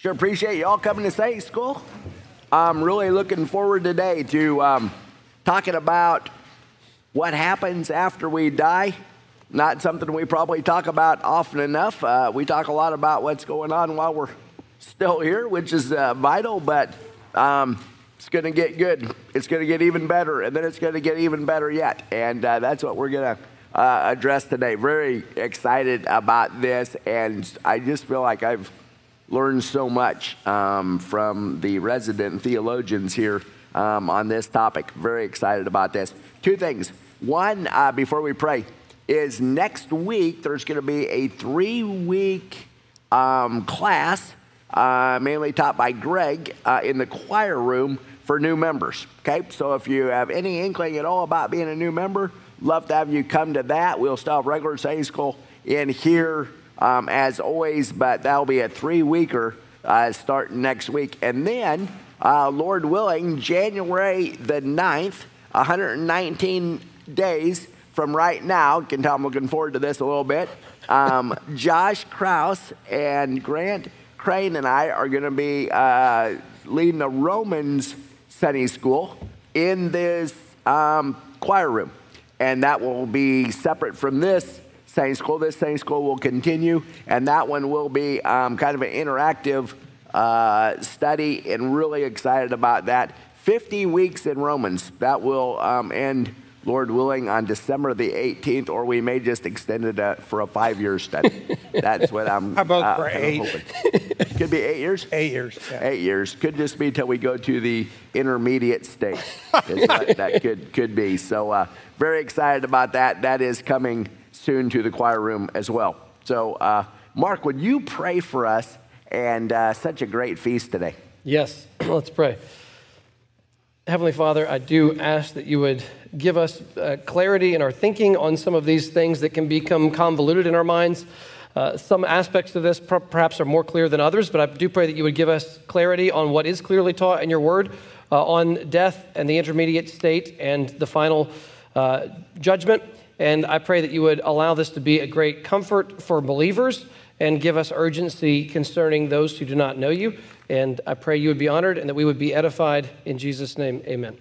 Sure appreciate y'all coming to Sunday School. I'm really looking forward today to talking about what happens after we die. Not something we probably talk about often enough. We talk a lot about what's going on while we're still here, which is vital, but it's going to get good. It's going to get even better, and then it's going to get even better yet. And that's what we're going to address today. Very excited about this, and I just feel like I've learned so much from the resident theologians here on this topic. Very excited about this. Two things. One, before we pray, is next week there's going to be a 3-week class, mainly taught by Greg, in the choir room for new members. Okay, so if you have any inkling at all about being a new member, love to have you come to that. We'll still have regular Sunday School in here as always, but that'll be a 3-weeker starting next week. And then, Lord willing, January the 9th, 119 days from right now, you can tell I'm looking forward to this a little bit, Josh Krause and Grant Crane and I are going to be leading a Romans Sunday School in this choir room. And that will be separate from this Sunday School. This Sunday School will continue, and that one will be kind of an interactive study, and really excited about that. 50 weeks in Romans. That will end, Lord willing, on December the 18th, or we may just extend it for a 5-year study. That's what I'm How about for 8? Could be 8 years? 8 years. Yeah. 8 years. Could just be till we go to the intermediate state. Is what that could be. So very excited about that. That is coming soon to the choir room as well. So, Mark, would you pray for us and such a great feast today? Yes, let's pray. Heavenly Father, I do ask that you would give us clarity in our thinking on some of these things that can become convoluted in our minds. Some aspects of this perhaps are more clear than others, but I do pray that you would give us clarity on what is clearly taught in your word, on death and the intermediate state and the final judgment. And I pray that you would allow this to be a great comfort for believers and give us urgency concerning those who do not know you. And I pray you would be honored and that we would be edified. In Jesus' name, amen.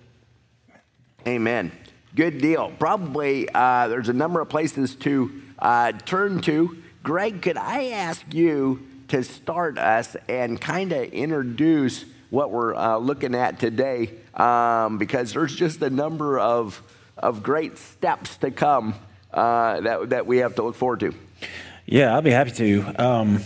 Amen. Good deal. Probably there's a number of places to turn to. Greg, could I ask you to start us and kind of introduce what we're looking at today? Because there's just a number of great steps to come that we have to look forward to. Yeah, I'll be happy to.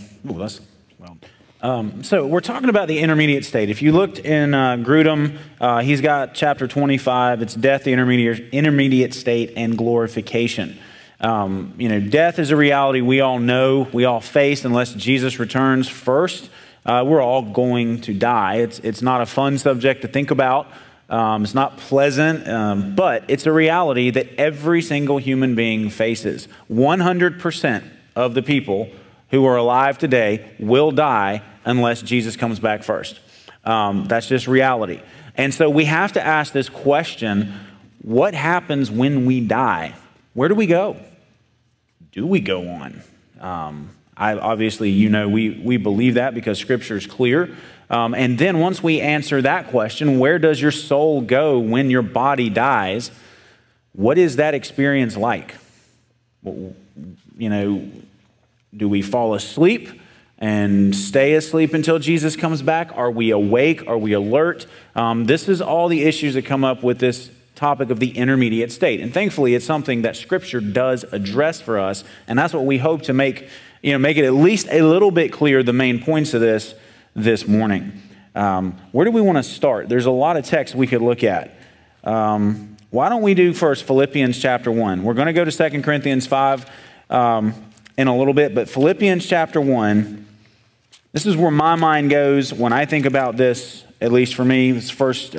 So we're talking about the intermediate state. If you looked in Grudem, he's got chapter 25. It's death, the intermediate state, and glorification. Death is a reality we all know, we all face, unless Jesus returns first. We're all going to die. It's not a fun subject to think about. It's not pleasant, but it's a reality that every single human being faces. 100% of the people who are alive today will die unless Jesus comes back first. That's just reality. And so we have to ask this question, what happens when we die? Where do we go? Do we go on? Obviously, we believe that because Scripture is clear. And then once we answer that question, where does your soul go when your body dies? What is that experience like? Do we fall asleep and stay asleep until Jesus comes back? Are we awake? Are we alert? This is all the issues that come up with this topic of the intermediate state. And thankfully, it's something that Scripture does address for us. And that's what we hope to make it at least a little bit clear, the main points of this morning. Where do we want to start? There's a lot of texts we could look at. Why don't we do first Philippians chapter 1? We're going to go to 2 Corinthians 5 in a little bit, but Philippians chapter 1, this is where my mind goes when I think about this, at least for me. It's first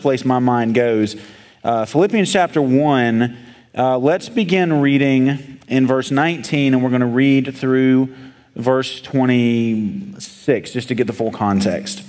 place my mind goes. Philippians chapter 1, let's begin reading in verse 19, and we're going to read through verse 26, just to get the full context.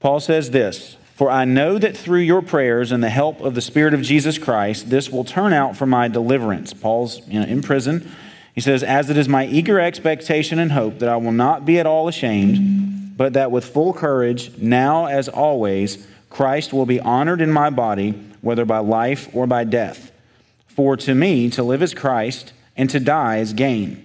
Paul says this, "For I know that through your prayers and the help of the Spirit of Jesus Christ, this will turn out for my deliverance." Paul's in prison. He says, as it is my eager expectation and hope that I will not be at all ashamed, but that with full courage, now as always, Christ will be honored in my body, whether by life or by death. For to me, to live is Christ, and to die is gain.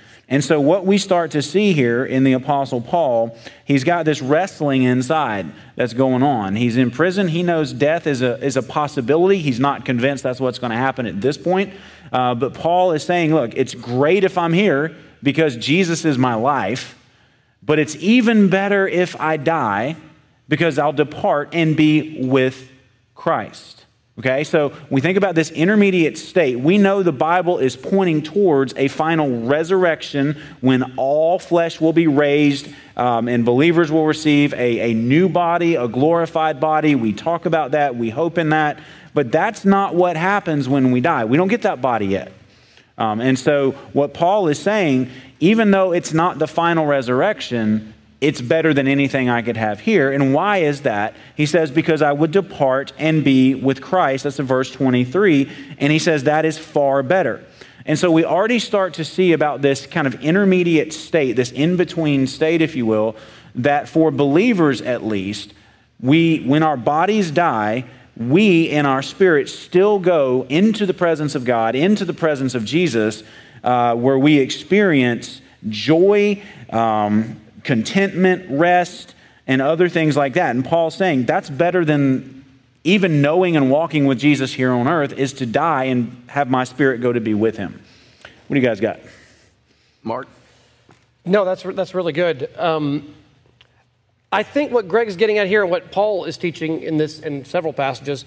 And so what we start to see here in the Apostle Paul, he's got this wrestling inside that's going on. He's in prison. He knows death is a possibility. He's not convinced that's what's going to happen at this point. But Paul is saying, look, it's great if I'm here because Jesus is my life, but it's even better if I die because I'll depart and be with Christ. Okay, so we think about this intermediate state. We know the Bible is pointing towards a final resurrection when all flesh will be raised and believers will receive a new body, a glorified body. We talk about that. We hope in that. But that's not what happens when we die. We don't get that body yet. And so what Paul is saying, even though it's not the final resurrection, it's better than anything I could have here. And why is that? He says, because I would depart and be with Christ. That's in verse 23. And he says, that is far better. And so we already start to see about this kind of intermediate state, this in-between state, if you will, that for believers at least, when our bodies die, we in our spirit still go into the presence of God, into the presence of Jesus, where we experience joy, contentment, rest, and other things like that. And Paul's saying that's better than even knowing and walking with Jesus here on earth is to die and have my spirit go to be with him. What do you guys got? Mark? No, that's really good. I think what Greg's getting at here and what Paul is teaching in this in several passages,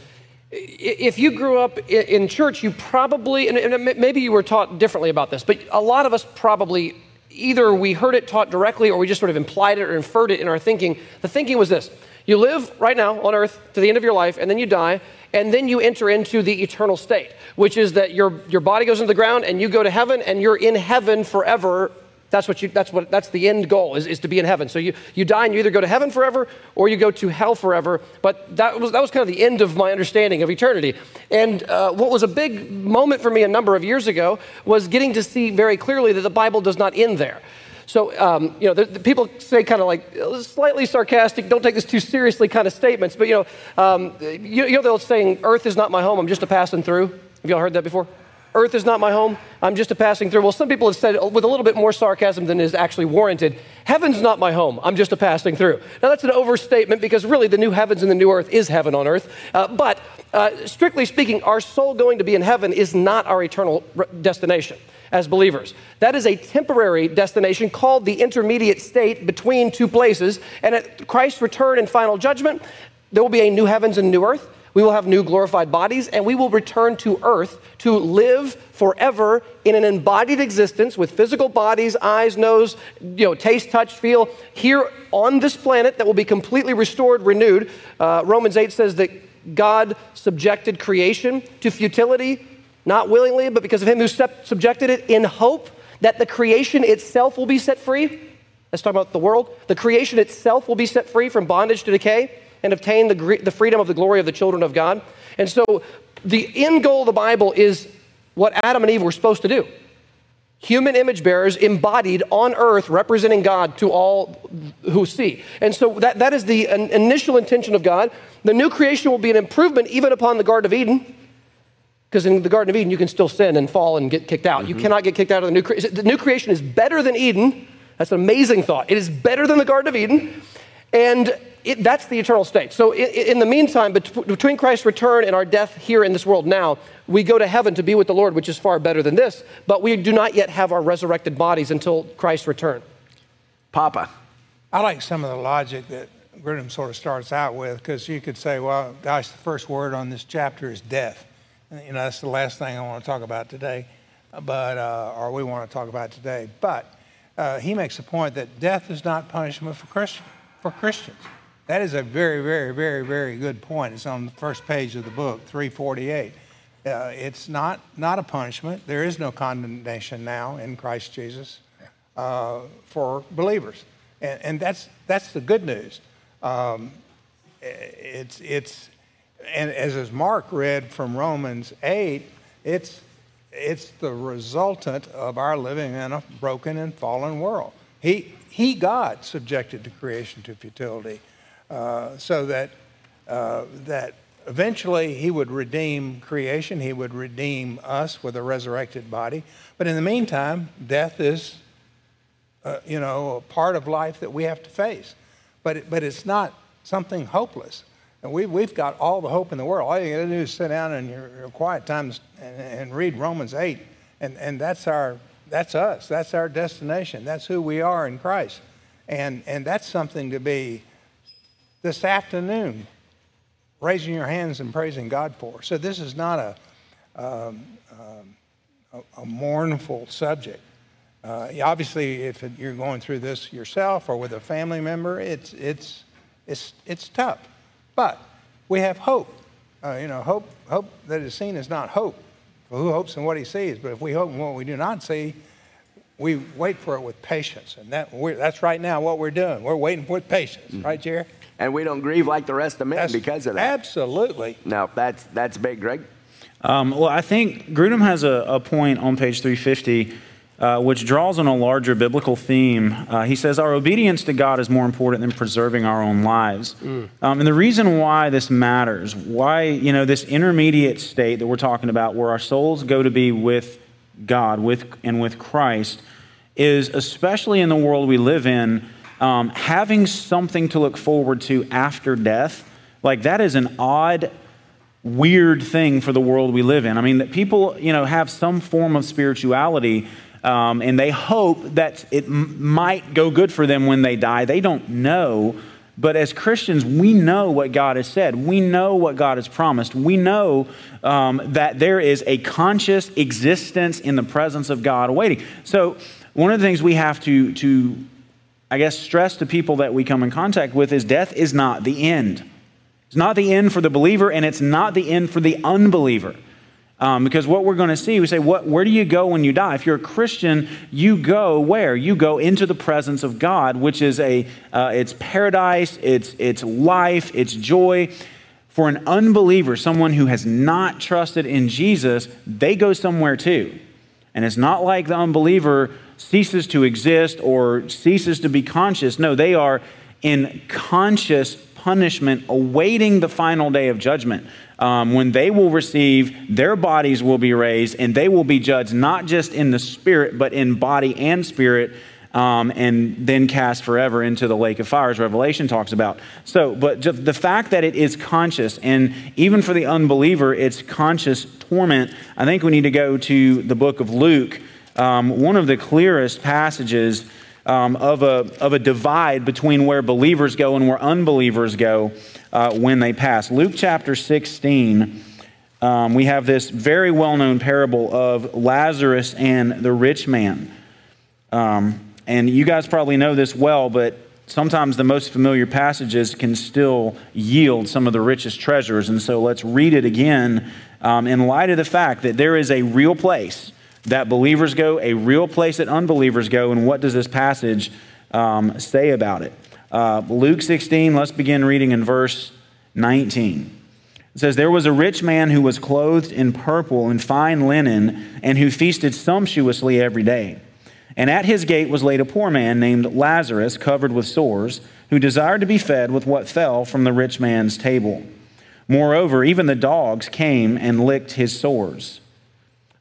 if you grew up in church, you probably, and maybe you were taught differently about this, but a lot of us probably either we heard it taught directly or we just sort of implied it or inferred it in our thinking. The thinking was this: you live right now on earth to the end of your life, and then you die, and then you enter into the eternal state, which is that your body goes into the ground and you go to heaven and you're in heaven forever. That's the end goal is to be in heaven. So you die and you either go to heaven forever or you go to hell forever. But that was kind of the end of my understanding of eternity. And what was a big moment for me a number of years ago was getting to see very clearly that the Bible does not end there. So, the people say kind of like slightly sarcastic, don't take this too seriously kind of statements. But, the old saying, earth is not my home, I'm just a passing through. Have y'all heard that before? Earth is not my home, I'm just a passing through. Well, some people have said with a little bit more sarcasm than is actually warranted, heaven's not my home, I'm just a passing through. Now that's an overstatement because really the new heavens and the new earth is heaven on earth. But strictly speaking, our soul going to be in heaven is not our eternal destination as believers. That is a temporary destination called the intermediate state between two places. And at Christ's return and final judgment, there will be a new heavens and new earth. We will have new glorified bodies, and we will return to earth to live forever in an embodied existence with physical bodies, eyes, nose, taste, touch, feel, here on this planet that will be completely restored, renewed. Romans 8 says that God subjected creation to futility, not willingly, but because of him who subjected it in hope that the creation itself will be set free. Let's talk about the world. The creation itself will be set free from bondage to decay and obtain the freedom of the glory of the children of God. And so the end goal of the Bible is what Adam and Eve were supposed to do. Human image bearers embodied on earth representing God to all who see. And so that is the initial intention of God. The new creation will be an improvement even upon the Garden of Eden, because in the Garden of Eden you can still sin and fall and get kicked out. Mm-hmm. You cannot get kicked out of the new creation. The new creation is better than Eden. That's an amazing thought. It is better than the Garden of Eden. And that's the eternal state. So in the meantime, between Christ's return and our death here in this world now, we go to heaven to be with the Lord, which is far better than this, but we do not yet have our resurrected bodies until Christ's return. Papa. I like some of the logic that Grudem sort of starts out with, because you could say, well, gosh, the first word on this chapter is death. That's the last thing I want to talk about today. but or we want to talk about today. But he makes the point that death is not punishment for Christians. That is a very, very, very, very good point. It's on the first page of the book, 348. It's not a punishment. There is no condemnation now in Christ Jesus for believers, and that's the good news. And as Mark read from Romans 8, it's the resultant of our living in a broken and fallen world. He God subjected the creation to futility, so that that eventually he would redeem creation. He would redeem us with a resurrected body. But in the meantime, death is a part of life that we have to face. But it's not something hopeless. And we've got all the hope in the world. All you got to do is sit down in your quiet times and read Romans 8, and that's us. That's our destination. That's who we are in Christ, and that's something to be this afternoon raising your hands and praising God for. So this is not a mournful subject. Obviously, if you're going through this yourself or with a family member, it's tough. But we have hope. Hope that is seen is not hope. For who hopes in what he sees? But if we hope in what we do not see, we wait for it with patience. And that's right now what we're doing. We're waiting with patience. Mm-hmm. Right, Jerry? And we don't grieve like the rest of men because of that. Absolutely. No, that's big, Greg. Well, I think Grudem has a point on page 350, which draws on a larger biblical theme. He says, our obedience to God is more important than preserving our own lives. Mm. And the reason why this matters, why, this intermediate state that we're talking about where our souls go to be with God with Christ, is especially in the world we live in, having something to look forward to after death. Like, that is an odd, weird thing for the world we live in. I mean, that people, have some form of spirituality, and they hope that it might go good for them when they die. They don't know. But as Christians, we know what God has said. We know what God has promised. We know that there is a conscious existence in the presence of God awaiting. So one of the things we have to I guess, stress to people that we come in contact with is death is not the end. It's not the end for the believer, and it's not the end for the unbeliever. Because what we're going to see, we say, where do you go when you die? If you're a Christian, you go where? You go into the presence of God, which is it's paradise, it's life, it's joy. For an unbeliever, someone who has not trusted in Jesus, they go somewhere too. And it's not like the unbeliever ceases to exist or ceases to be conscious. No, they are in conscious punishment, awaiting the final day of judgment, when they will receive, their bodies will be raised, and they will be judged not just in the spirit, but in body and spirit, and then cast forever into the lake of fire, as Revelation talks about. So, but the fact that it is conscious, and even for the unbeliever, it's conscious torment. I think we need to go to the book of Luke, one of the clearest passages of a divide between where believers go and where unbelievers go when they pass. Luke chapter 16, we have this very well-known parable of Lazarus and the rich man. And you guys probably know this well, but sometimes the most familiar passages can still yield some of the richest treasures. And so let's read it again in light of the fact that there is a real place that believers go, a real place that unbelievers go, and what does this passage say about it? Luke 16, let's begin reading in verse 19. It says, there was a rich man who was clothed in purple and fine linen, and who feasted sumptuously every day. And at his gate was laid a poor man named Lazarus, covered with sores, who desired to be fed with what fell from the rich man's table. Moreover, even the dogs came and licked his sores.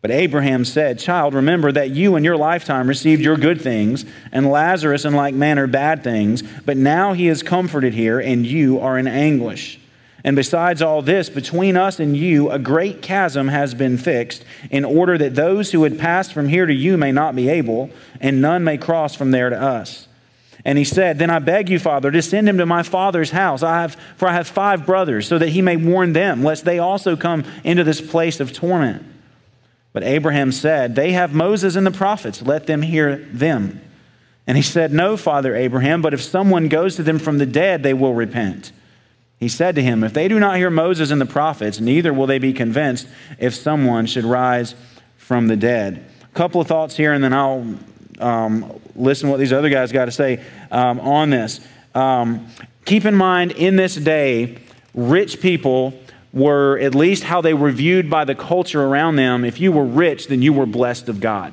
But Abraham said, "Child, remember that you in your lifetime received your good things, and Lazarus in like manner bad things, but now he is comforted here, and you are in anguish. And besides all this, between us and you, a great chasm has been fixed, in order that those who had passed from here to you may not be able, and none may cross from there to us." And he said, "Then I beg you, Father, to send him to my father's house, for I have 5 brothers, so that he may warn them, lest they also come into this place of torment." But Abraham said, "They have Moses and the prophets, let them hear them." And he said, "No, Father Abraham, but if someone goes to them from the dead, they will repent." He said to him, "If they do not hear Moses and the prophets, neither will they be convinced if someone should rise from the dead." A couple of thoughts here, and then I'll listen to what these other guys got to say on this. Keep in mind, in this day, rich people were, at least how they were viewed by the culture around them, if you were rich, then you were blessed of God.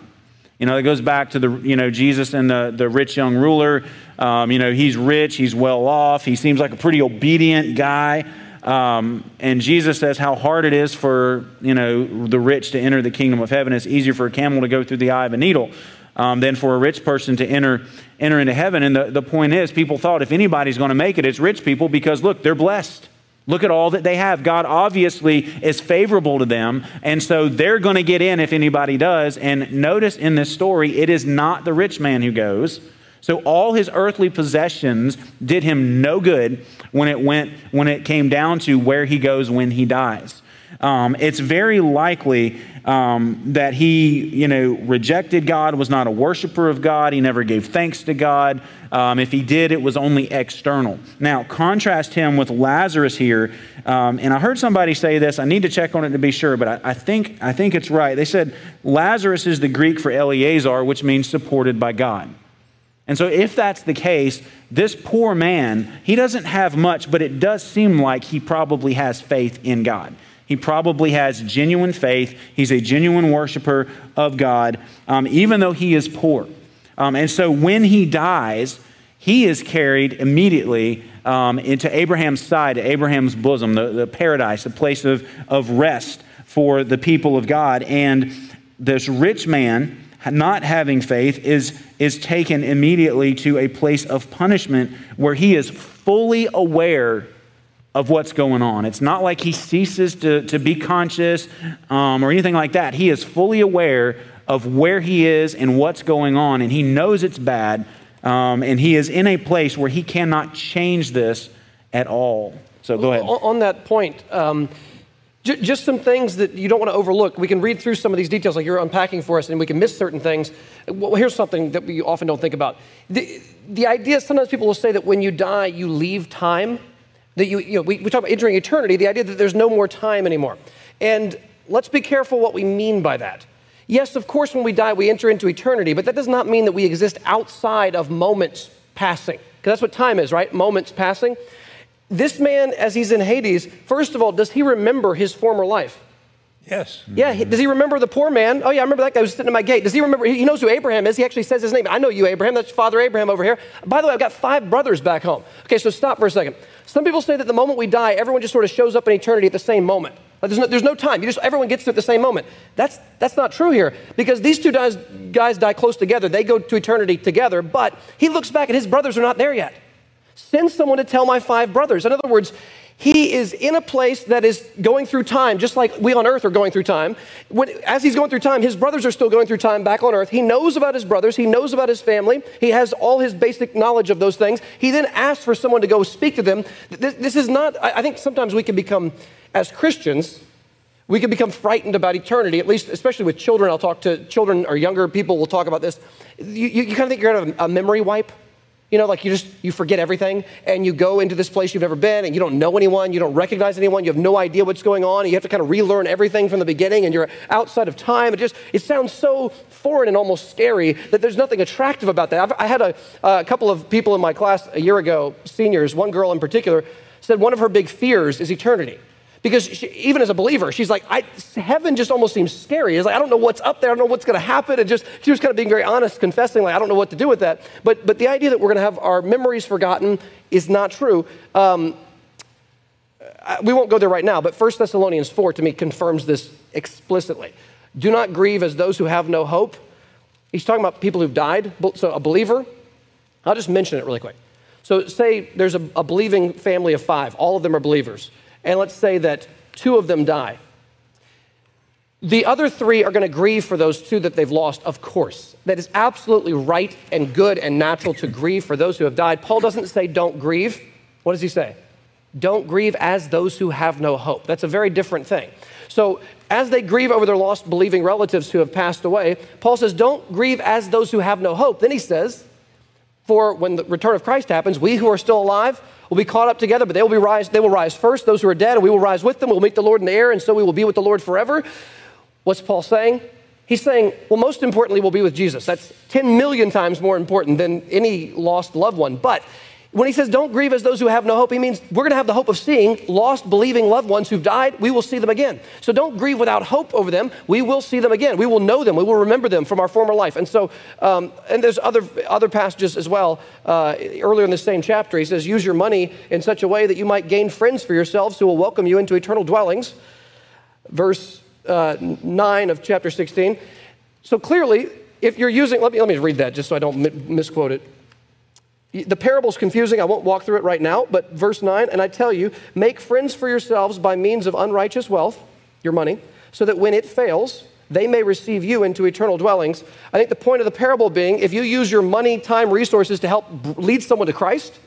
You know, it goes back to the, Jesus and the rich young ruler. He's rich, he's well off, he seems like a pretty obedient guy. And Jesus says how hard it is for, the rich to enter the kingdom of heaven. It's easier for a camel to go through the eye of a needle than for a rich person to enter into heaven. And the point is, people thought if anybody's going to make it, it's rich people, because look, they're blessed. Look at all that they have. God obviously is favorable to them, and so they're going to get in if anybody does. And notice in this story, it is not the rich man who goes. So all his earthly possessions did him no good when it came down to where he goes when he dies. It's very likely that he, rejected God, was not a worshiper of God. He never gave thanks to God. If he did, it was only external. Now, contrast him with Lazarus here. And I heard somebody say this. I need to check on it to be sure, but I think it's right. They said Lazarus is the Greek for Eleazar, which means supported by God. And so if that's the case, this poor man, he doesn't have much, but it does seem like he probably has faith in God. He probably has genuine faith. He's a genuine worshiper of God, even though he is poor. And so when he dies, he is carried immediately into Abraham's side, to Abraham's bosom, the paradise, the place of rest for the people of God. And this rich man, not having faith, is taken immediately to a place of punishment where he is fully aware of what's going on. It's not like he ceases to be conscious or anything like that. He is fully aware of where he is and what's going on, and he knows it's bad, and he is in a place where he cannot change this at all. So go ahead. On that point, just some things that you don't want to overlook. We can read through some of these details like you're unpacking for us, and we can miss certain things. Well, here's something that we often don't think about. The idea, sometimes people will say that when you die, you leave time. That we talk about entering eternity, the idea that there's no more time anymore. And let's be careful what we mean by that. Yes, of course, when we die, we enter into eternity, but that does not mean that we exist outside of moments passing, because that's what time is, right? Moments passing. This man, as he's in Hades, first of all, does he remember his former life? Yes. Yeah, does he remember the poor man? Oh, yeah, I remember that guy who was sitting at my gate. Does he remember? He knows who Abraham is. He actually says his name. I know you, Abraham. That's Father Abraham over here. By the way, I've got 5 brothers back home. Okay, so stop for a second. Some people say that the moment we die, everyone just sort of shows up in eternity at the same moment. Like there's no time. Everyone gets there at the same moment. That's not true here, because these two guys die close together. They go to eternity together, but he looks back and his brothers are not there yet. Send someone to tell my 5 brothers. In other words, he is in a place that is going through time, just like we on earth are going through time. As he's going through time, his brothers are still going through time back on earth. He knows about his brothers. He knows about his family. He has all his basic knowledge of those things. He then asks for someone to go speak to them. This is not, I think sometimes we can become, as Christians, we can become frightened about eternity, at least, especially with children. I'll talk to children or younger people. We'll talk about this. You kind of think you're going to have a memory wipe. Like you forget everything, and you go into this place you've never been, and you don't know anyone, you don't recognize anyone, you have no idea what's going on, and you have to kind of relearn everything from the beginning, and you're outside of time. It sounds so foreign and almost scary that there's nothing attractive about that. I had a couple of people in my class a year ago, seniors, one girl in particular, said one of her big fears is eternity. Because she, even as a believer, she's like, heaven just almost seems scary. It's like, I don't know what's up there. I don't know what's going to happen. And she was kind of being very honest, confessing, like, I don't know what to do with that. But the idea that we're going to have our memories forgotten is not true. We won't go there right now, but 1 Thessalonians 4, to me, confirms this explicitly. Do not grieve as those who have no hope. He's talking about people who've died. So a believer, I'll just mention it really quick. So say there's a believing family of 5. All of them are believers. And let's say that 2 of them die. The other 3 are going to grieve for those 2 that they've lost, of course. That is absolutely right and good and natural to grieve for those who have died. Paul doesn't say don't grieve. What does he say? Don't grieve as those who have no hope. That's a very different thing. So as they grieve over their lost believing relatives who have passed away, Paul says, don't grieve as those who have no hope. Then he says, for when the return of Christ happens, we who are still alive will be caught up together, but they will rise first, those who are dead, and we will rise with them. We'll meet the Lord in the air, and so we will be with the Lord forever. What's Paul saying? He's saying, well, most importantly, we'll be with Jesus. That's 10 million times more important than any lost loved one. But when he says, don't grieve as those who have no hope, he means we're going to have the hope of seeing lost, believing loved ones who've died. We will see them again. So don't grieve without hope over them. We will see them again. We will know them. We will remember them from our former life. And so, and there's other passages as well. Earlier in the same chapter, he says, use your money in such a way that you might gain friends for yourselves who will welcome you into eternal dwellings. Verse 9 of chapter 16. So clearly, if you're using, let me read that just so I don't misquote it. The parable's confusing. I won't walk through it right now, but verse 9, and I tell you, make friends for yourselves by means of unrighteous wealth, your money, so that when it fails, they may receive you into eternal dwellings. I think the point of the parable being, if you use your money, time, resources to help lead someone to Christ,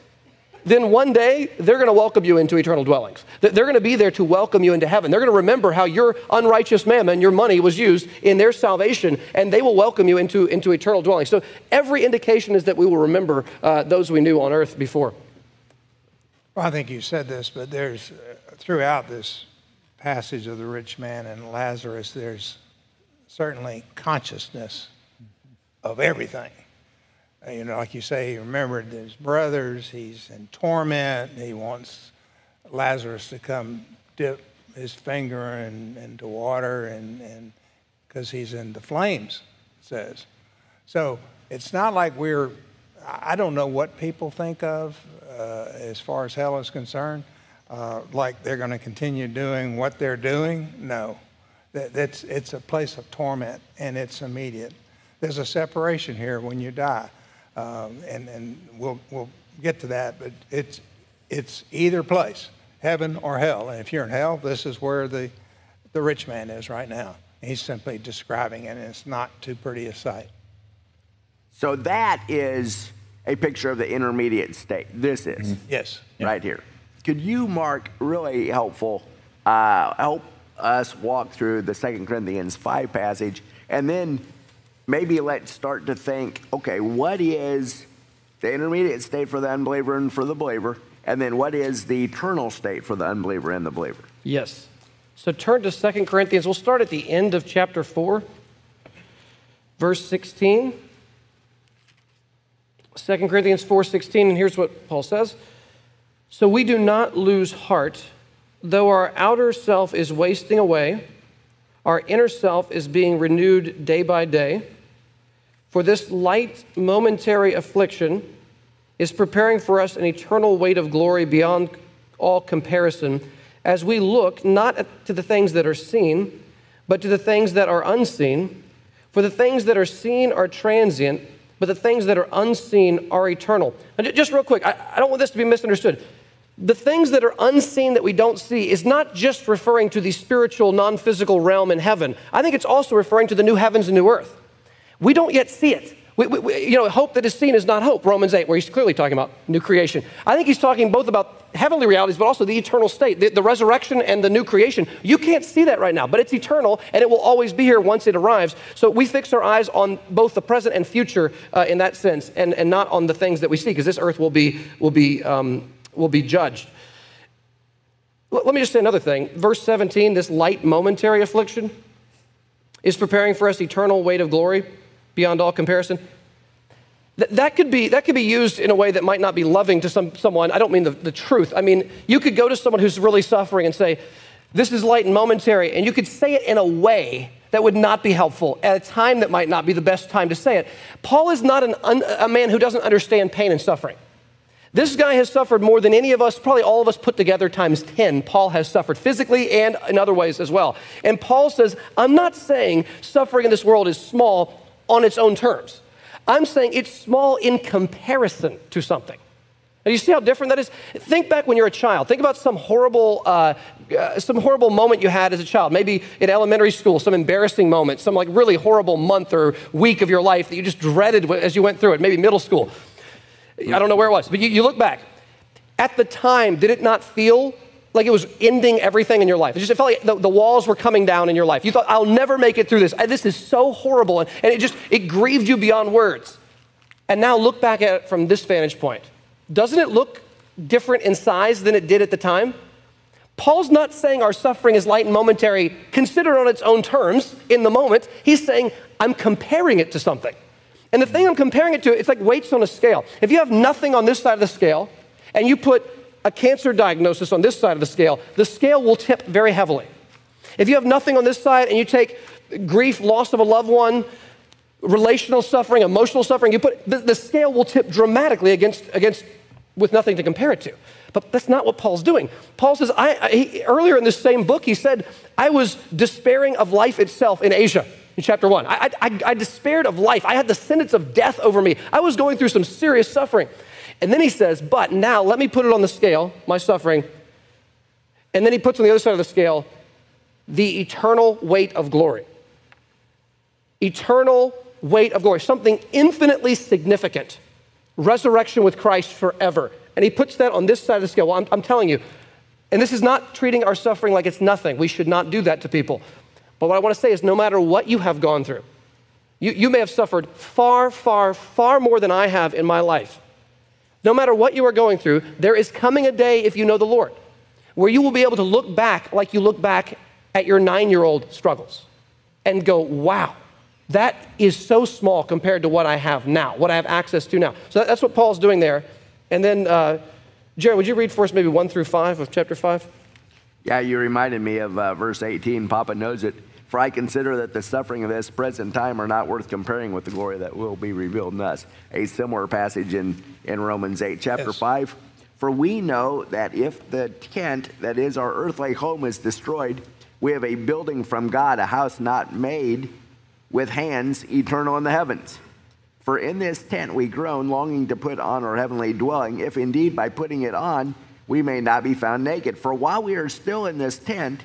then one day they're going to welcome you into eternal dwellings. They're going to be there to welcome you into heaven. They're going to remember how your unrighteous mammon, your money, was used in their salvation, and they will welcome you into eternal dwellings. So every indication is that we will remember those we knew on earth before. Well, I think you said this, but there's throughout this passage of the rich man and Lazarus, there's certainly consciousness of everything. You know, like you say, he remembered his brothers, he's in torment, he wants Lazarus to come dip his finger into water and because he's in the flames, it says. So it's not like I don't know what people think of as far as hell is concerned, like they're going to continue doing what they're doing. No, it's a place of torment and it's immediate. There's a separation here when you die. And we'll get to that, but it's either place, heaven or hell. And if you're in hell, this is where the rich man is right now. And he's simply describing it, and it's not too pretty a sight. So that is a picture of the intermediate state. This is. Mm-hmm. Yes. Right here. Could you, Mark, really helpful, help us walk through the 2 Corinthians 5 passage, and then maybe let's start to think, okay, what is the intermediate state for the unbeliever and for the believer? And then what is the eternal state for the unbeliever and the believer? Yes. So turn to 2 Corinthians. We'll start at the end of chapter 4, verse 16. 2 Corinthians 4:16, and here's what Paul says. So we do not lose heart, though our outer self is wasting away, our inner self is being renewed day by day. For this light, momentary affliction is preparing for us an eternal weight of glory beyond all comparison, as we look not to the things that are seen, but to the things that are unseen. For the things that are seen are transient, but the things that are unseen are eternal. And just real quick, I don't want this to be misunderstood. The things that are unseen that we don't see is not just referring to the spiritual, non-physical realm in heaven. I think it's also referring to the new heavens and new earth. We don't yet see it. Hope that is seen is not hope, Romans 8, where he's clearly talking about new creation. I think he's talking both about heavenly realities, but also the eternal state, the resurrection and the new creation. You can't see that right now, but it's eternal, and it will always be here once it arrives. So we fix our eyes on both the present and future in that sense, and not on the things that we see, because this earth will be judged. Let me just say another thing. Verse 17, this light momentary affliction is preparing for us eternal weight of glory beyond all comparison. That could be used in a way that might not be loving to someone. I don't mean the truth. I mean, you could go to someone who's really suffering and say, this is light and momentary, and you could say it in a way that would not be helpful at a time that might not be the best time to say it. Paul is not a man who doesn't understand pain and suffering. This guy has suffered more than any of us, probably all of us put together times 10. Paul has suffered physically and in other ways as well. And Paul says, I'm not saying suffering in this world is small on its own terms. I'm saying it's small in comparison to something. Now, you see how different that is? Think back when you're a child. Think about some horrible moment you had as a child, maybe in elementary school, some embarrassing moment, some like really horrible month or week of your life that you just dreaded as you went through it, maybe middle school. I don't know where it was, but you look back. At the time, did it not feel like it was ending everything in your life? It felt like the walls were coming down in your life. You thought, I'll never make it through this. This is so horrible. And it grieved you beyond words. And now look back at it from this vantage point. Doesn't it look different in size than it did at the time? Paul's not saying our suffering is light and momentary, considered on its own terms in the moment. He's saying, I'm comparing it to something. And the thing I'm comparing it to, it's like weights on a scale. If you have nothing on this side of the scale, and you put a cancer diagnosis on this side of the scale will tip very heavily. If you have nothing on this side, and you take grief, loss of a loved one, relational suffering, emotional suffering, you put the scale will tip dramatically against with nothing to compare it to. But that's not what Paul's doing. Paul says, earlier in this same book, he said, I was despairing of life itself in Asia. In chapter 1, I despaired of life. I had the sentence of death over me. I was going through some serious suffering. And then he says, but now let me put it on the scale, my suffering. And then he puts on the other side of the scale, the eternal weight of glory. Eternal weight of glory, something infinitely significant. Resurrection with Christ forever. And he puts that on this side of the scale. Well, I'm telling you, and this is not treating our suffering like it's nothing. We should not do that to people. But what I want to say is no matter what you have gone through, you may have suffered far, far, far more than I have in my life. No matter what you are going through, there is coming a day, if you know the Lord, where you will be able to look back like you look back at your 9-year-old struggles and go, wow, that is so small compared to what I have now, what I have access to now. So that's what Paul's doing there. And then, Jerry, would you read for us maybe 1-5 of chapter 5? Yeah, you reminded me of verse 18. Papa knows it. For I consider that the suffering of this present time are not worth comparing with the glory that will be revealed in us. A similar passage in Romans 8, chapter 5. For we know that if the tent, that is our earthly home, is destroyed, we have a building from God, a house not made with hands, eternal in the heavens. For in this tent we groan, longing to put on our heavenly dwelling, if indeed by putting it on, we may not be found naked. For while we are still in this tent,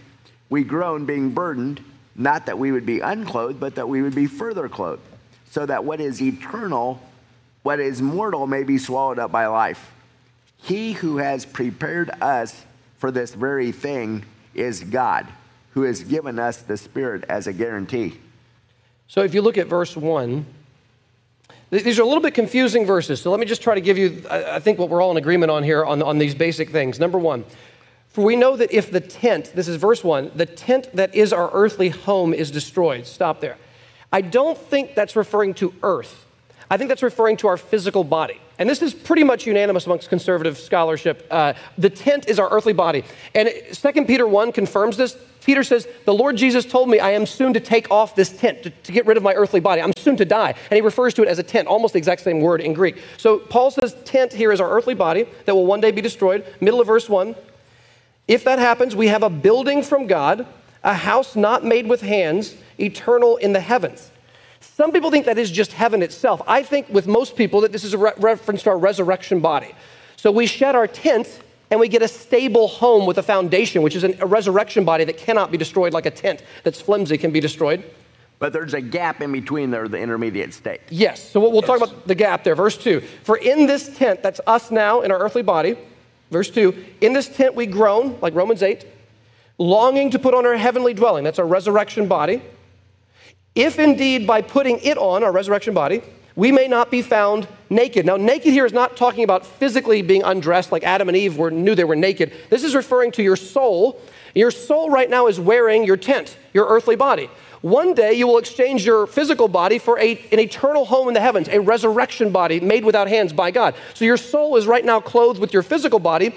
we groan, being burdened, not that we would be unclothed, but that we would be further clothed, so that what is eternal, what is mortal, may be swallowed up by life. He who has prepared us for this very thing is God, who has given us the Spirit as a guarantee. So if you look at verse 1, these are a little bit confusing verses, so let me just try to give you, I think, what we're all in agreement on here on these basic things. Number one, for we know that if the tent, this is verse 1, the tent that is our earthly home is destroyed. Stop there. I don't think that's referring to earth. I think that's referring to our physical body. And this is pretty much unanimous amongst conservative scholarship. The tent is our earthly body. And 2 Peter 1 confirms this. Peter says, the Lord Jesus told me I am soon to take off this tent, to get rid of my earthly body. I'm soon to die. And he refers to it as a tent, almost the exact same word in Greek. So Paul says tent here is our earthly body that will one day be destroyed. Middle of verse 1, if that happens, we have a building from God, a house not made with hands, eternal in the heavens. Some people think that is just heaven itself. I think with most people that this is a reference to our resurrection body. So we shed our tent and we get a stable home with a foundation, which is a resurrection body that cannot be destroyed like a tent that's flimsy can be destroyed. But there's a gap in between there, the intermediate state. Yes, so we'll talk about the gap there. Verse 2, for in this tent, that's us now in our earthly body. Verse 2, in this tent we groan, like Romans 8, longing to put on our heavenly dwelling. That's our resurrection body. If indeed by putting it on, our resurrection body, we may not be found naked. Now, naked here is not talking about physically being undressed like Adam and Eve knew they were naked. This is referring to your soul. Your soul right now is wearing your tent, your earthly body. One day you will exchange your physical body for an eternal home in the heavens, a resurrection body made without hands by God. So your soul is right now clothed with your physical body.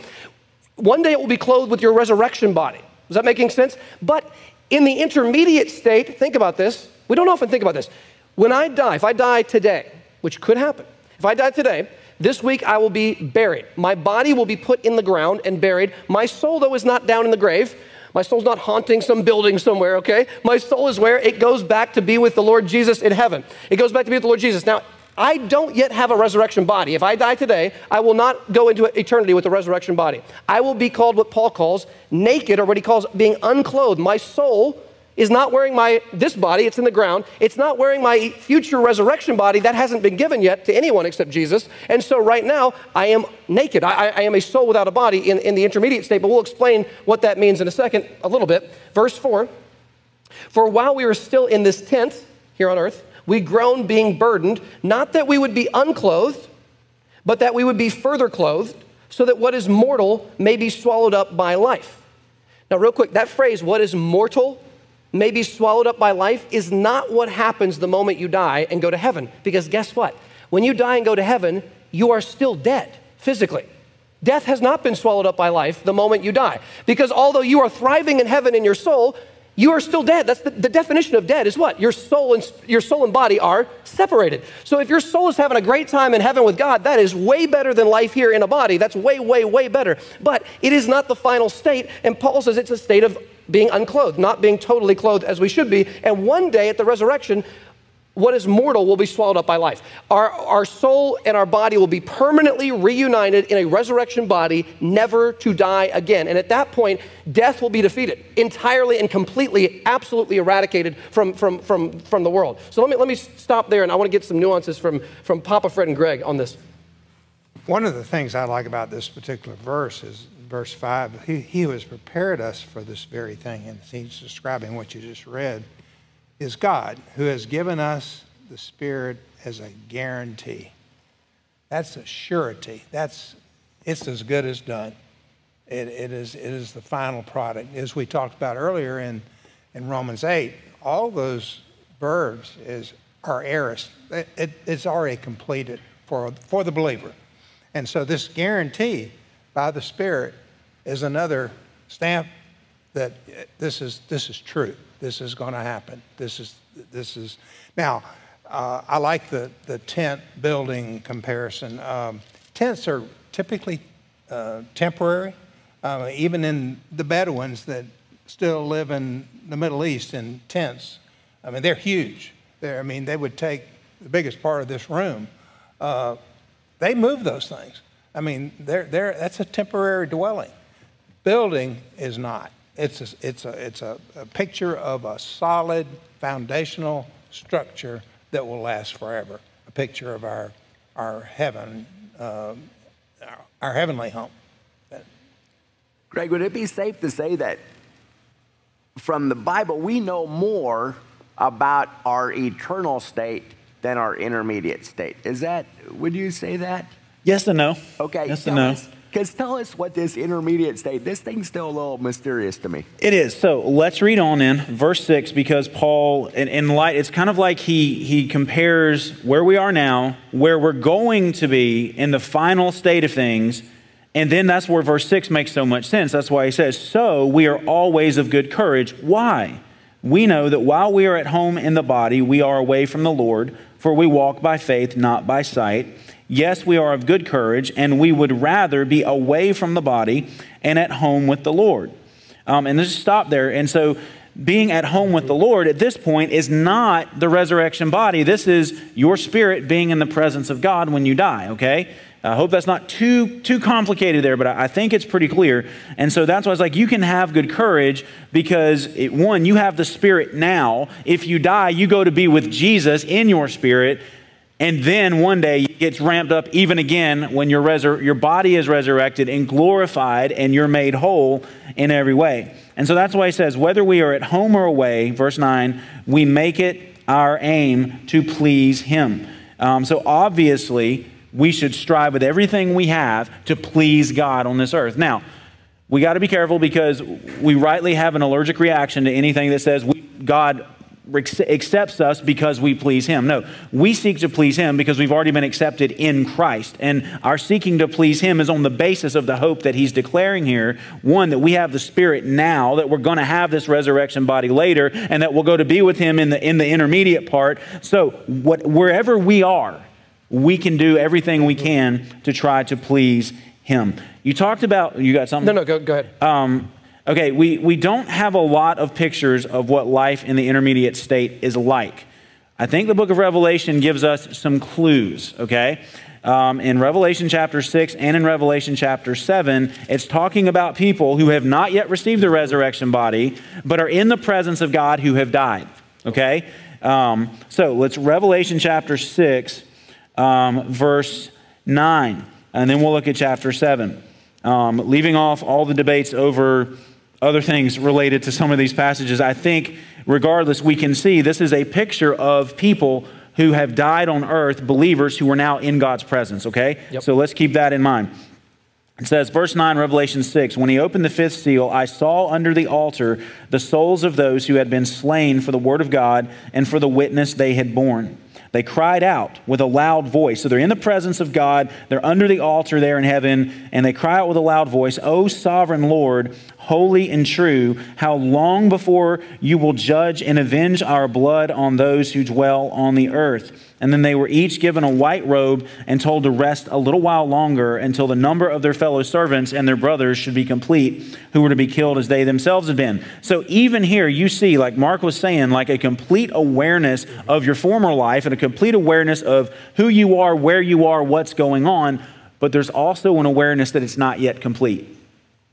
One day it will be clothed with your resurrection body. Is that making sense? But in the intermediate state, think about this. We don't often think about this. When I die, if I die today, which could happen, if I die today, This week I will be buried. My body will be put in the ground and buried. My soul, though, is not down in the grave. My soul's not haunting some building somewhere, okay? My soul is where it goes back to be with the Lord Jesus in heaven. It goes back to be with the Lord Jesus. Now, I don't yet have a resurrection body. If I die today, I will not go into eternity with a resurrection body. I will be called what Paul calls naked, or what he calls being unclothed. My soul is not wearing this body, it's in the ground. It's not wearing my future resurrection body that hasn't been given yet to anyone except Jesus. And so right now, I am naked. I am a soul without a body in the intermediate state, but we'll explain what that means in a second, a little bit. Verse 4, for while we were still in this tent here on earth, we groaned being burdened, not that we would be unclothed, but that we would be further clothed, so that what is mortal may be swallowed up by life. Now real quick, that phrase, what is mortal may be swallowed up by life, is not what happens the moment you die and go to heaven. Because guess what? When you die and go to heaven, you are still dead physically. Death has not been swallowed up by life the moment you die. Because although you are thriving in heaven in your soul, you are still dead. That's the definition of dead is what? Your soul and body are separated. So if your soul is having a great time in heaven with God, that is way better than life here in a body. That's way, way, way better. But it is not the final state. And Paul says it's a state of being unclothed, not being totally clothed as we should be. And one day at the resurrection, what is mortal will be swallowed up by life. Our soul and our body will be permanently reunited in a resurrection body, never to die again. And at that point, death will be defeated, entirely and completely, absolutely eradicated from the world. So let me stop there, and I want to get some nuances from Papa, Fred, and Greg on this. One of the things I like about this particular verse is verse 5. He who has prepared us for this very thing, and he's describing what you just read, is God, who has given us the Spirit as a guarantee. That's a surety. It's as good as done. It is the final product. As we talked about earlier in Romans 8, all those verbs are aorist. It's already completed for the believer. And so this guarantee by the Spirit is another stamp that this is true. This is going to happen. This is. Now, I like the tent building comparison. Tents are typically temporary. Even in the Bedouins that still live in the Middle East in tents, I mean, they're huge. They would take the biggest part of this room. They move those things. I mean, that's a temporary dwelling. Building is not. It's a picture of a solid foundational structure that will last forever. A picture of our heaven, our heavenly home. Greg, would it be safe to say that from the Bible we know more about our eternal state than our intermediate state? Would you say that? Yes and no. Okay. Yes and no. Because tell us what this intermediate state, this thing's still a little mysterious to me. It is. So let's read on in verse 6, because Paul, in light, it's kind of like he compares where we are now, where we're going to be in the final state of things, and then that's where verse 6 makes so much sense. That's why he says, so we are always of good courage. Why? We know that while we are at home in the body, we are away from the Lord, for we walk by faith, not by sight. Yes, we are of good courage, and we would rather be away from the body and at home with the Lord. And let's stop there. And so being at home with the Lord at this point is not the resurrection body. This is your spirit being in the presence of God when you die, okay? I hope that's not too complicated there, but I think it's pretty clear. And so that's why it's like you can have good courage because, one, you have the Spirit now. If you die, you go to be with Jesus in your spirit. And then one day it gets ramped up even again when your body is resurrected and glorified and you're made whole in every way. And so that's why he says, whether we are at home or away, verse 9, we make it our aim to please him. So obviously we should strive with everything we have to please God on this earth. Now, we got to be careful because we rightly have an allergic reaction to anything that says God accepts us because we please him. No, we seek to please him because we've already been accepted in Christ. And our seeking to please him is on the basis of the hope that he's declaring here. One, that we have the Spirit now, that we're going to have this resurrection body later, and that we'll go to be with him in the intermediate part. So wherever we are, we can do everything we can to try to please him. You talked about, you got something? No, go ahead. Okay, we don't have a lot of pictures of what life in the intermediate state is like. I think the book of Revelation gives us some clues, okay? In Revelation chapter 6 and in Revelation chapter 7, it's talking about people who have not yet received the resurrection body, but are in the presence of God who have died, okay? So let's Revelation chapter 6, verse 9, and then we'll look at chapter 7. Leaving off all the debates over other things related to some of these passages, I think regardless, we can see this is a picture of people who have died on earth, believers who are now in God's presence, okay? Yep. So let's keep that in mind. It says, verse 9, Revelation 6, "When he opened the fifth seal, I saw under the altar the souls of those who had been slain for the word of God and for the witness they had borne. They cried out with a loud voice." So they're in the presence of God. They're under the altar there in heaven, and they cry out with a loud voice, "O sovereign Lord, holy and true, how long before you will judge and avenge our blood on those who dwell on the earth?" And then they were each given a white robe and told to rest a little while longer until the number of their fellow servants and their brothers should be complete, who were to be killed as they themselves had been. So even here you see, like Mark was saying, like a complete awareness of your former life and a complete awareness of who you are, where you are, what's going on. But there's also an awareness that it's not yet complete,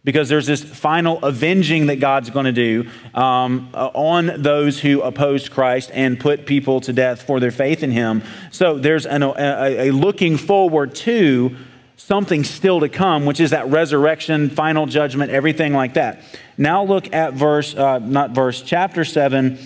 because there's this final avenging that God's going to do on those who opposed Christ and put people to death for their faith in him. So there's a looking forward to something still to come, which is that resurrection, final judgment, everything like that. Now look at chapter 7,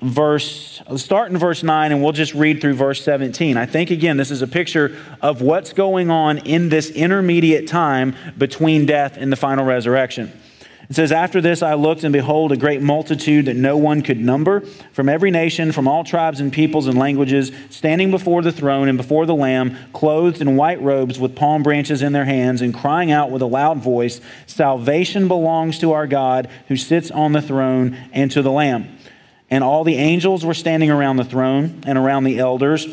let's start in verse 9, and we'll just read through verse 17. I think, again, this is a picture of what's going on in this intermediate time between death and the final resurrection. It says, "After this I looked, and behold, a great multitude that no one could number, from every nation, from all tribes and peoples and languages, standing before the throne and before the Lamb, clothed in white robes with palm branches in their hands, and crying out with a loud voice, 'Salvation belongs to our God who sits on the throne and to the Lamb.' And all the angels were standing around the throne and around the elders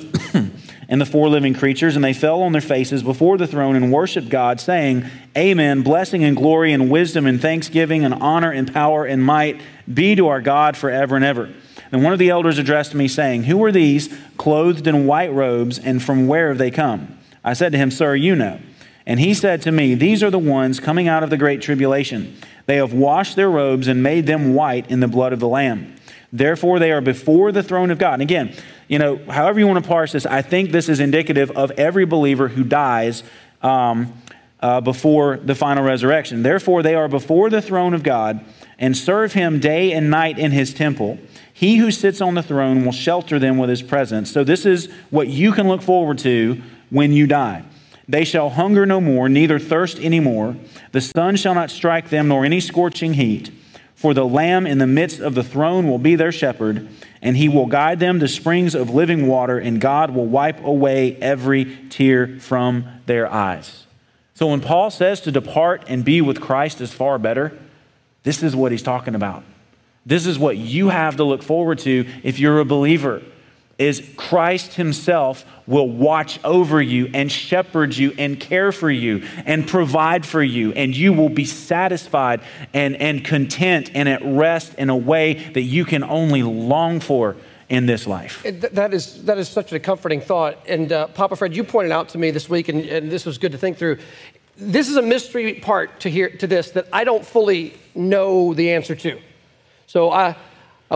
and the four living creatures, and they fell on their faces before the throne and worshiped God, saying, 'Amen, blessing and glory and wisdom and thanksgiving and honor and power and might be to our God forever and ever.' And one of the elders addressed me, saying, 'Who are these clothed in white robes, and from where have they come?' I said to him, 'Sir, you know.' And he said to me, 'These are the ones coming out of the great tribulation. They have washed their robes and made them white in the blood of the Lamb. Therefore, they are before the throne of God.'" And again, you know, however you want to parse this, I think this is indicative of every believer who dies before the final resurrection. "Therefore, they are before the throne of God and serve him day and night in his temple. He who sits on the throne will shelter them with his presence." So this is what you can look forward to when you die. "They shall hunger no more, neither thirst any more. The sun shall not strike them, nor any scorching heat. For the Lamb in the midst of the throne will be their shepherd, and he will guide them to springs of living water, and God will wipe away every tear from their eyes." So when Paul says to depart and be with Christ is far better, this is what he's talking about. This is what you have to look forward to if you're a believer, is Christ himself will watch over you and shepherd you and care for you and provide for you, and you will be satisfied and content and at rest in a way that you can only long for in this life. That is such a comforting thought. And Papa Fred, you pointed out to me this week, and this was good to think through, this is a mystery part to this that I don't fully know the answer to. So I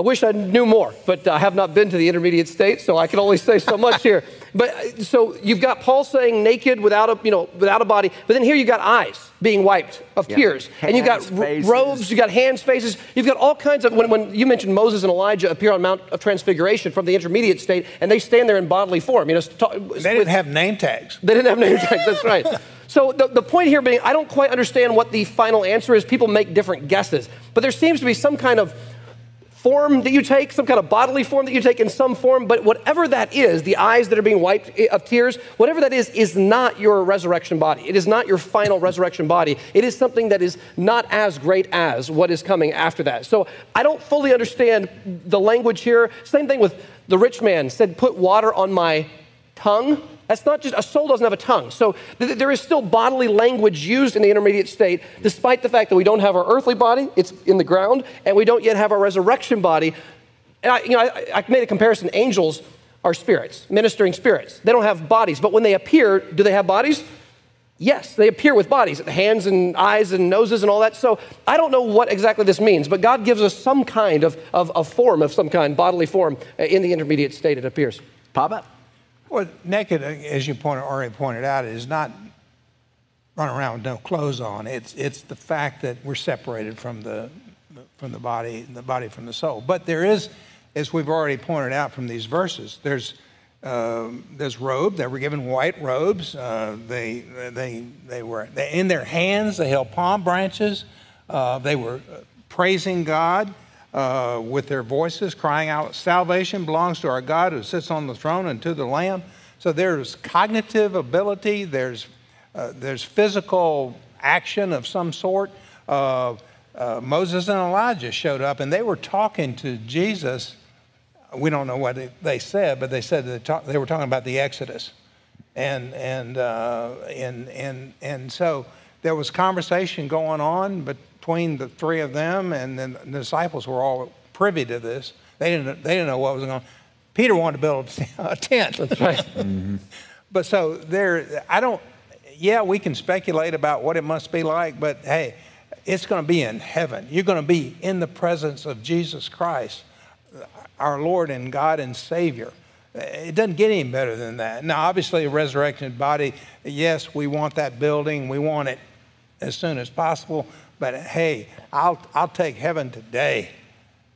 wish I knew more, but I have not been to the intermediate state, so I can only say so much here. But so you've got Paul saying naked, without a body, but then here you've got eyes being wiped of tears, and you've got robes, you've got hands, faces, you've got all kinds of, when you mentioned Moses and Elijah appear on Mount of Transfiguration from the intermediate state, and they stand there in bodily form. You know, they didn't have name tags. They didn't have name tags, that's right. So the point here being, I don't quite understand what the final answer is. People make different guesses, but there seems to be some kind of form that you take, some kind of bodily form that you take in some form, but whatever that is, the eyes that are being wiped of tears, whatever that is not your resurrection body. It is not your final resurrection body. It is something that is not as great as what is coming after that. So I don't fully understand the language here. Same thing with the rich man said, "Put water on my tongue. That's not just, a soul doesn't have a tongue. So there is still bodily language used in the intermediate state, despite the fact that we don't have our earthly body, it's in the ground, and we don't yet have our resurrection body. And I made a comparison, angels are spirits, ministering spirits. They don't have bodies, but when they appear, do they have bodies? Yes, they appear with bodies, hands and eyes and noses and all that. So I don't know what exactly this means, but God gives us some kind of form of some kind, bodily form, in the intermediate state it appears. Papa? Well, naked, as you already pointed out, is not running around with no clothes on. It's the fact that we're separated from the body, and the body from the soul. But there is, as we've already pointed out from these verses, there's robe. They were given white robes. They in their hands. They held palm branches. They were praising God with their voices, crying out, "Salvation belongs to our God who sits on the throne and to the Lamb." So there's cognitive ability. There's physical action of some sort. Moses and Elijah showed up, and they were talking to Jesus. We don't know what they said, but they said they were talking about the Exodus, and so there was conversation going on between the three of them, and then the disciples were all privy to this. They didn't know what was going on. Peter wanted to build a tent. That's right. Mm-hmm. But so there, yeah, we can speculate about what it must be like, but hey, it's going to be in heaven. You're going to be in the presence of Jesus Christ, our Lord and God and Savior. It doesn't get any better than that. Now, obviously, a resurrected body, yes, we want that building. We want it as soon as possible. But, hey, I'll take heaven today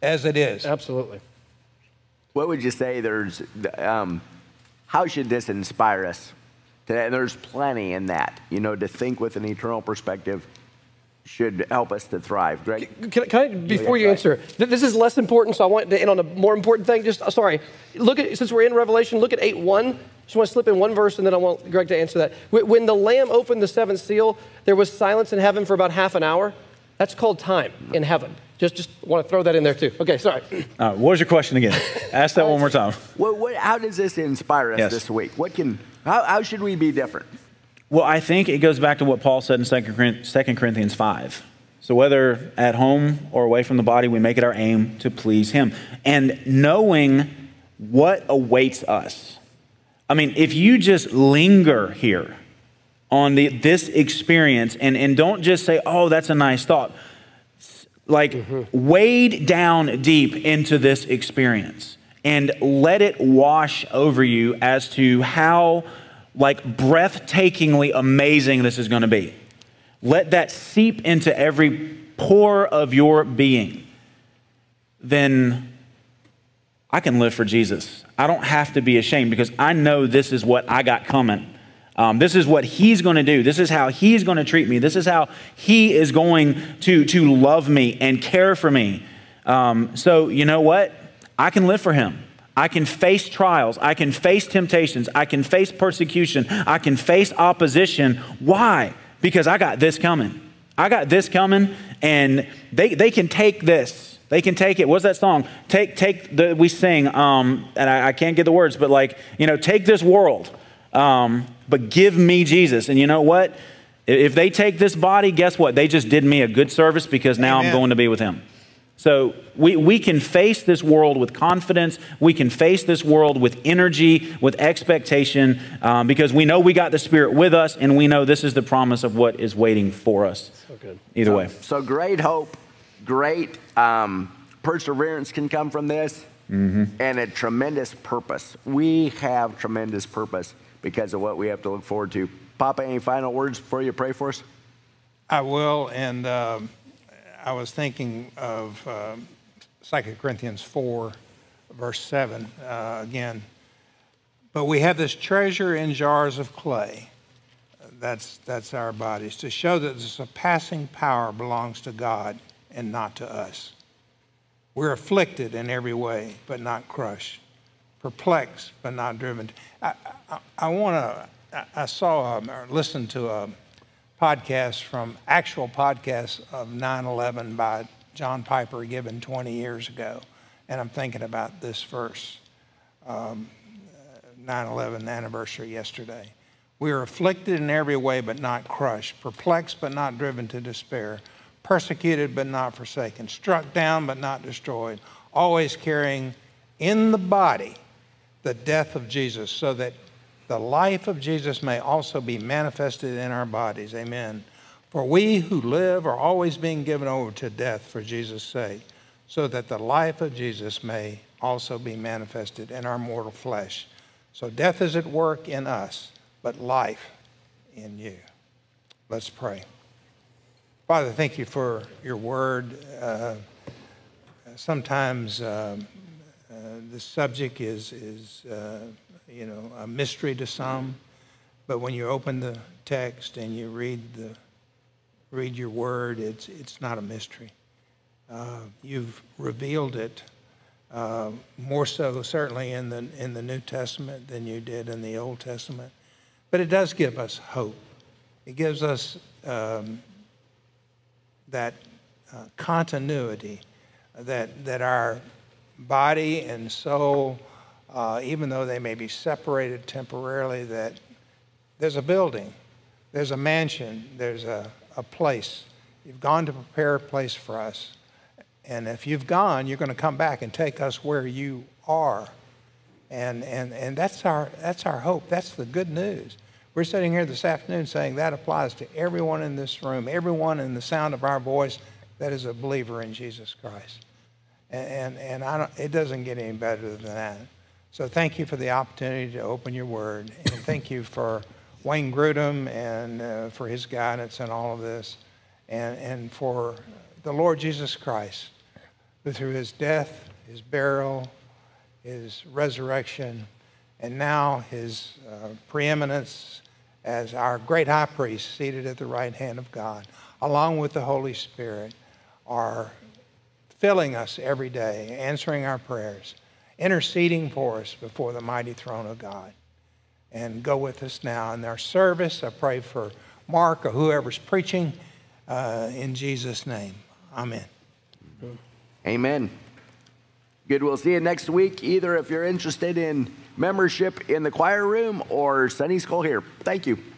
as it is. Absolutely. What would you say how should this inspire us today? There's plenty in that, you know, to think with an eternal perspective should help us to thrive. Greg? Before you answer, this is less important, so I want to end on a more important thing. Since we're in Revelation, look at 8:1. Just want to slip in one verse, and then I want Greg to answer that. When the Lamb opened the seventh seal, there was silence in heaven for about half an hour. That's called time in heaven. Just want to throw that in there, too. Okay, sorry. What was your question again? Ask that one more time. How does this inspire us this week? How should we be different? Well, I think it goes back to what Paul said in 2 Corinthians 5. So whether at home or away from the body, we make it our aim to please him. And knowing what awaits us. I mean, if you just linger here on this experience and don't just say, oh, that's a nice thought. Like, wade down deep into this experience and let it wash over you as to how breathtakingly amazing this is going to be. Let that seep into every pore of your being. Then I can live for Jesus. I don't have to be ashamed because I know this is what I got coming. This is what he's going to do. This is how he's going to treat me. This is how he is going to love me and care for me. So you know what? I can live for him. I can face trials. I can face temptations. I can face persecution. I can face opposition. Why? Because I got this coming. I got this coming, and they can take this. They can take it. What's that song? We sing, and I can't get the words, but take this world, but give me Jesus. And you know what? If they take this body, guess what? They just did me a good service because now I'm going to be with him. So we can face this world with confidence. We can face this world with energy, with expectation, because we know we got the Spirit with us, and we know this is the promise of what is waiting for us. So good. Either way. So great hope, great perseverance can come from this, and a tremendous purpose. We have tremendous purpose because of what we have to look forward to. Papa, any final words before you pray for us? I will, and I was thinking of 2 Corinthians 4, verse 7 again. But we have this treasure in jars of clay. That's our bodies, to show that the surpassing power belongs to God and not to us. We're afflicted in every way, but not crushed. Perplexed, but not driven. I saw or listened to a podcast from actual podcast of 9/11 by John Piper given 20 years ago, and I'm thinking about this verse. 9/11 anniversary yesterday. We are afflicted in every way but not crushed, perplexed but not driven to despair, persecuted but not forsaken, struck down but not destroyed, always carrying in the body the death of Jesus, so that the life of Jesus may also be manifested in our bodies. Amen. For we who live are always being given over to death for Jesus' sake, so that the life of Jesus may also be manifested in our mortal flesh. So death is at work in us, but life in you. Let's pray. Father, thank you for your word. Sometimes this subject is a mystery to some, but when you open the text and you read your word, it's not a mystery. You've revealed it more so certainly in the New Testament than you did in the Old Testament, but it does give us hope. It gives us that continuity that our body and soul, even though they may be separated temporarily, that there's a building, there's a mansion, there's a place. You've gone to prepare a place for us. And if you've gone, you're going to come back and take us where you are. And that's our hope. That's the good news. We're sitting here this afternoon saying that applies to everyone in this room, everyone in the sound of our voice that is a believer in Jesus Christ. And it doesn't get any better than that. So thank you for the opportunity to open your word. And thank you for Wayne Grudem and for his guidance in all of this. And for the Lord Jesus Christ, who through his death, his burial, his resurrection, and now his preeminence as our great high priest seated at the right hand of God, along with the Holy Spirit, are filling us every day, answering our prayers, interceding for us before the mighty throne of God. And go with us now in our service. I pray for Mark or whoever's preaching in Jesus' name. Amen. Amen. Good. We'll see you next week, either if you're interested in membership in the choir room or Sunday school here. Thank you.